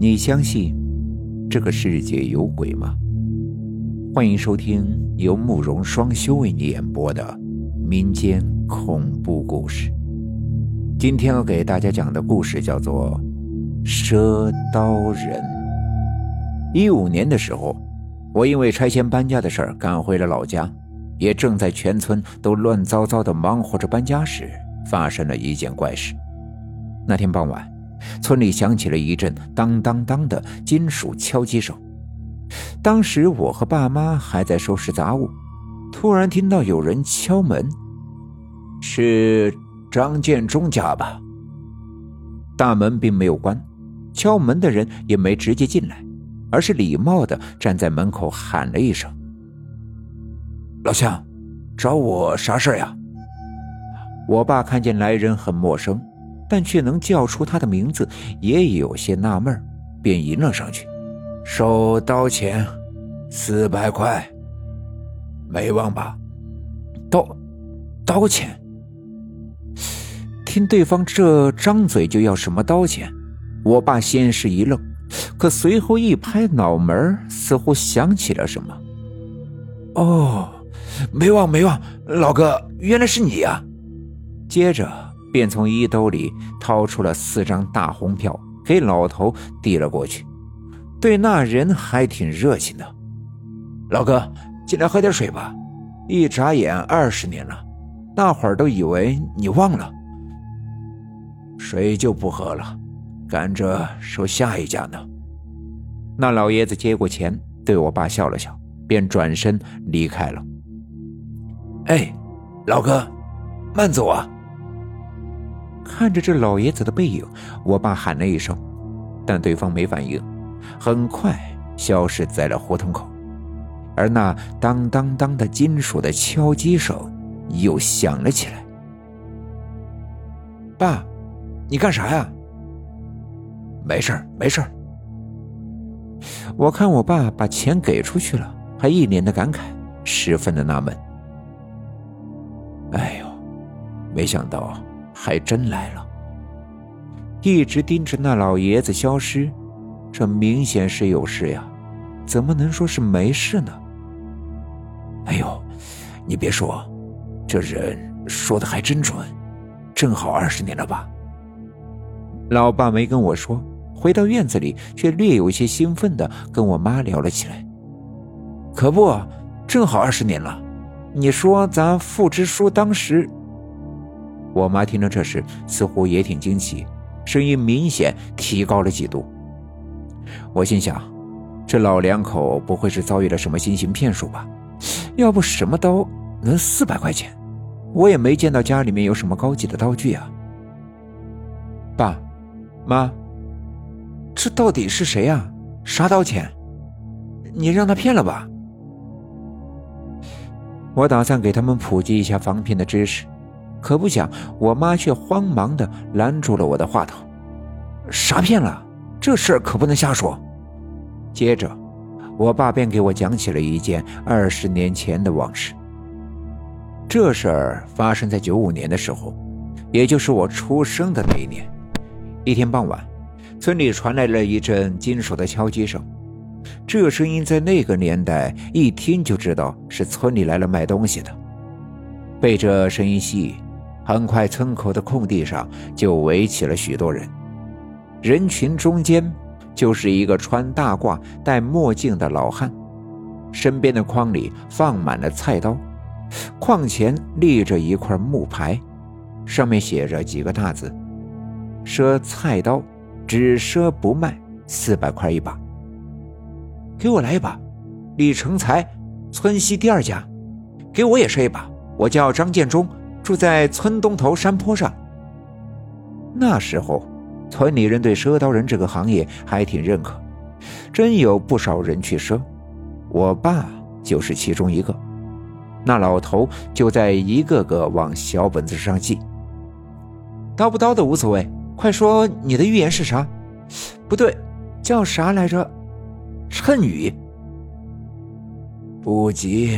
你相信这个世界有鬼吗？欢迎收听由慕容双修为你演播的民间恐怖故事。今天要给大家讲的故事叫做赊刀人。2015年的时候，我因为拆迁搬家的事儿赶回了老家，也正在全村都乱糟糟的忙活着搬家时，发生了一件怪事。那天傍晚，村里响起了一阵当当当的金属敲击声。当时我和爸妈还在收拾杂物，突然听到有人敲门，是张建忠家吧？大门并没有关，敲门的人也没直接进来，而是礼貌地站在门口喊了一声：“老乡，找我啥事呀？”我爸看见来人很陌生，但却能叫出他的名字，也有些纳闷，便迎了上去：“收刀钱，400块，没忘吧？”“刀钱？”听对方这张嘴就要什么刀钱，我爸先是一愣，可随后一拍脑门，似乎想起了什么：“哦，没忘，老哥，原来是你啊！”接着便从衣兜里掏出了4张大红票，给老头递了过去，对那人还挺热情的：“老哥，进来喝点水吧。”一眨眼20年了，那会儿都以为你忘了。水就不喝了，赶着收下一家呢。那老爷子接过钱，对我爸笑了笑，便转身离开了。“哎，老哥，慢走啊！”看着这老爷子的背影，我爸喊了一声，但对方没反应，很快消失在了胡同口。而那当当当的金属的敲击声又响了起来。“爸，你干啥呀？”“没事。”我看我爸把钱给出去了，还一脸的感慨，十分的纳闷。哎呦，没想到还真来了。一直盯着那老爷子消失，这明显是有事呀，怎么能说是没事呢？哎呦，你别说，这人说的还真准，正好20年了吧。老爸没跟我说，回到院子里却略有些兴奋地跟我妈聊了起来。“可不，正好20年了，你说咱付支书当时……”我妈听到这时似乎也挺惊奇，声音明显提高了几度。我心想，这老两口不会是遭遇了什么新型骗术吧？要不什么刀能400块钱？我也没见到家里面有什么高级的刀具啊。“爸妈，这到底是谁啊？啥刀钱？你让他骗了吧？”我打算给他们普及一下防骗的知识，可不想我妈却慌忙地拦住了我的话头：“啥骗了？这事儿可不能瞎说。”接着我爸便给我讲起了一件20年前的往事。这事儿发生在95年的时候，也就是我出生的那一年。一天傍晚，村里传来了一阵金属的敲击声，这声音在那个年代一听就知道是村里来了卖东西的。被这声音吸引，很快村口的空地上就围起了许多人，人群中间就是一个穿大褂戴墨镜的老汉，身边的筐里放满了菜刀，筐前立着一块木牌，上面写着几个大字：“赊菜刀，只赊不卖，400块一把。”“给我来一把，李成才，村西第2家。”“给我也赊一把，我叫张建忠，住在村东头山坡上。”那时候村里人对赊刀人这个行业还挺认可，真有不少人去赊，我爸就是其中一个。那老头就在一个个往小本子上记：“刀不刀的无所谓，快说你的预言是啥？不对，叫啥来着？谶语。”“不急。”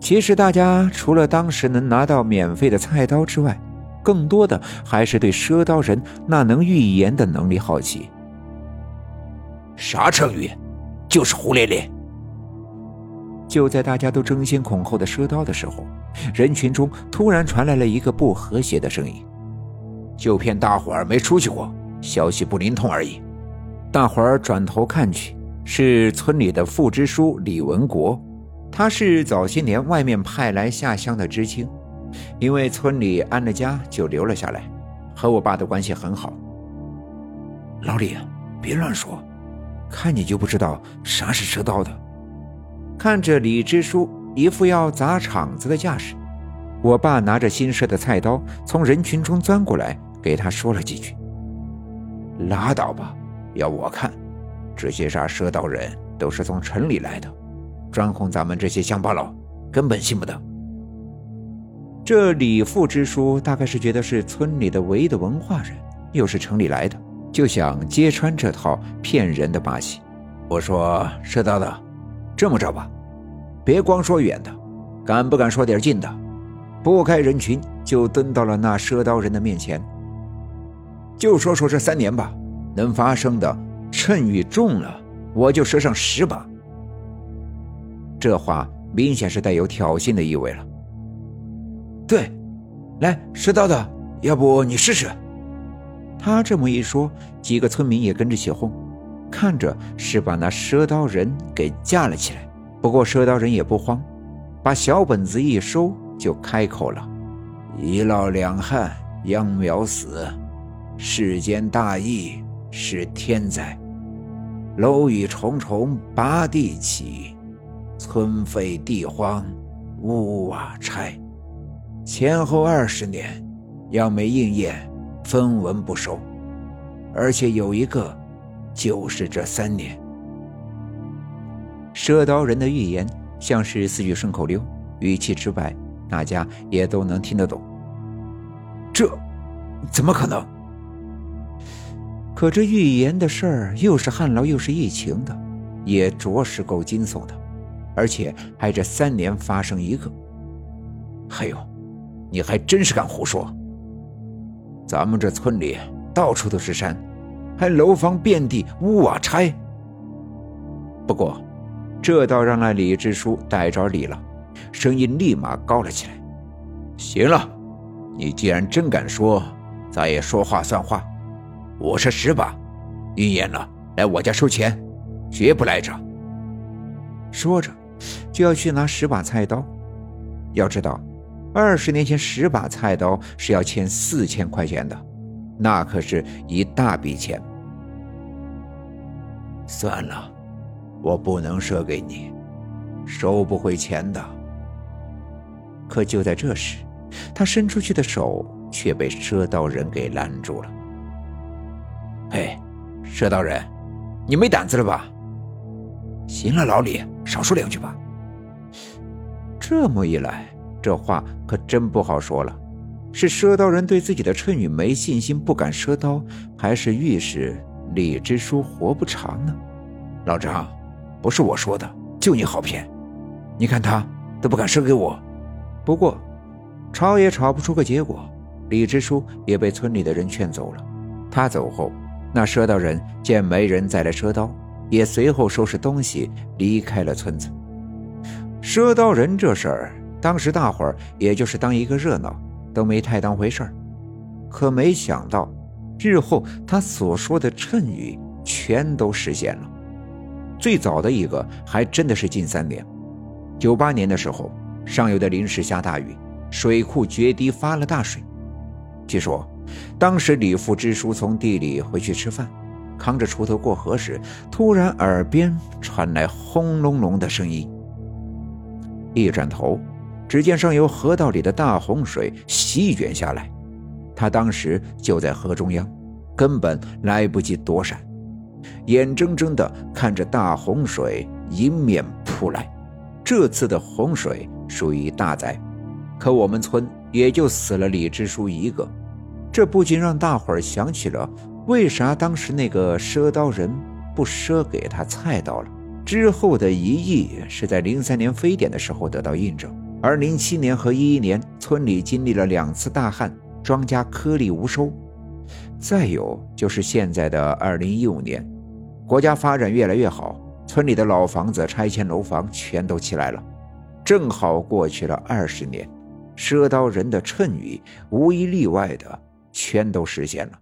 其实大家除了当时能拿到免费的菜刀之外，更多的还是对赊刀人那能预言的能力好奇。啥成语？就是胡咧咧。就在大家都争先恐后的赊刀的时候，人群中突然传来了一个不和谐的声音：就骗大伙儿没出去过，消息不灵通而已。大伙儿转头看去，是村里的副支书李文国。他是早些年外面派来下乡的知青，因为村里安了家就留了下来，和我爸的关系很好。老李，别乱说，看你就不知道啥是赊刀的。看着李支书一副要砸场子的架势，我爸拿着新设的菜刀从人群中钻过来，给他说了几句。拉倒吧，要我看，这些啥赊刀人都是从城里来的，专哄咱们这些乡巴佬，根本信不得。这李副支书大概是觉得是村里的唯一的文化人，又是城里来的，就想揭穿这套骗人的把戏。我说赊刀的，这么着吧，别光说远的，敢不敢说点近的？拨开人群就蹲到了那赊刀人的面前，就说说这3年吧，能发生的趁雨中了我就赊上10把。这话明显是带有挑衅的意味了。对，来，赊刀的，要不你试试？他这么一说，几个村民也跟着起哄，看着是把那赊刀人给架了起来。不过赊刀人也不慌，把小本子一收就开口了：一涝两旱，秧苗死，世间大疫是天灾，楼宇重重拔地起，村废地荒屋瓦拆，前后20年要没应验分文不收，而且有一个就是这3年。赊刀人的预言像是四句顺口溜，语气直白，大家也都能听得懂。这怎么可能？可这预言的事儿又是旱涝又是疫情的，也着实够惊悚的，而且还这3年发生一个。还有，你还真是敢胡说，咱们这村里到处都是山，还楼房遍地屋瓦拆。不过这倒让那李支书逮着理了，声音立马高了起来：行了，你既然真敢说，咱也说话算话，我是10把，预言了来我家收钱，绝不赖着。说着就要去拿10把菜刀。要知道20年前10把菜刀是要欠4000块钱的，那可是一大笔钱。算了，我不能赊给你，收不回钱的。可就在这时，他伸出去的手却被赊刀人给拦住了。嘿，赊刀人，你没胆子了吧？行了，老李，少说2句吧。这么一来，这话可真不好说了，是赊刀人对自己的谶语没信心不敢赊刀，还是预示李支书活不长呢？老张，不是我说的，就你好骗，你看他都不敢赊给我。不过吵也吵不出个结果，李支书也被村里的人劝走了。他走后，那赊刀人见没人再来赊刀，也随后收拾东西离开了村子。赊刀人这事儿当时大伙儿也就是当一个热闹，都没太当回事儿。可没想到日后他所说的谶语全都实现了。最早的一个还真的是近3年，98年的时候，上游的临时下大雨，水库决堤发了大水。据说当时李副支书从地里回去吃饭，扛着锄头过河时，突然耳边传来轰隆隆的声音。一转头，只见上游河道里的大洪水席卷下来，他当时就在河中央，根本来不及躲闪，眼睁睁地看着大洪水迎面扑来。这次的洪水属于大灾，可我们村也就死了李支书一个。这不禁让大伙儿想起了为啥当时那个赊刀人不赊给他菜刀了。之后的疑义是在03年非典的时候得到印证，而07年和11年村里经历了2次大旱，庄稼颗粒无收。再有就是现在的2015年，国家发展越来越好，村里的老房子、拆迁楼房全都起来了。正好过去了20年，赊刀人的谶语无一例外的全都实现了。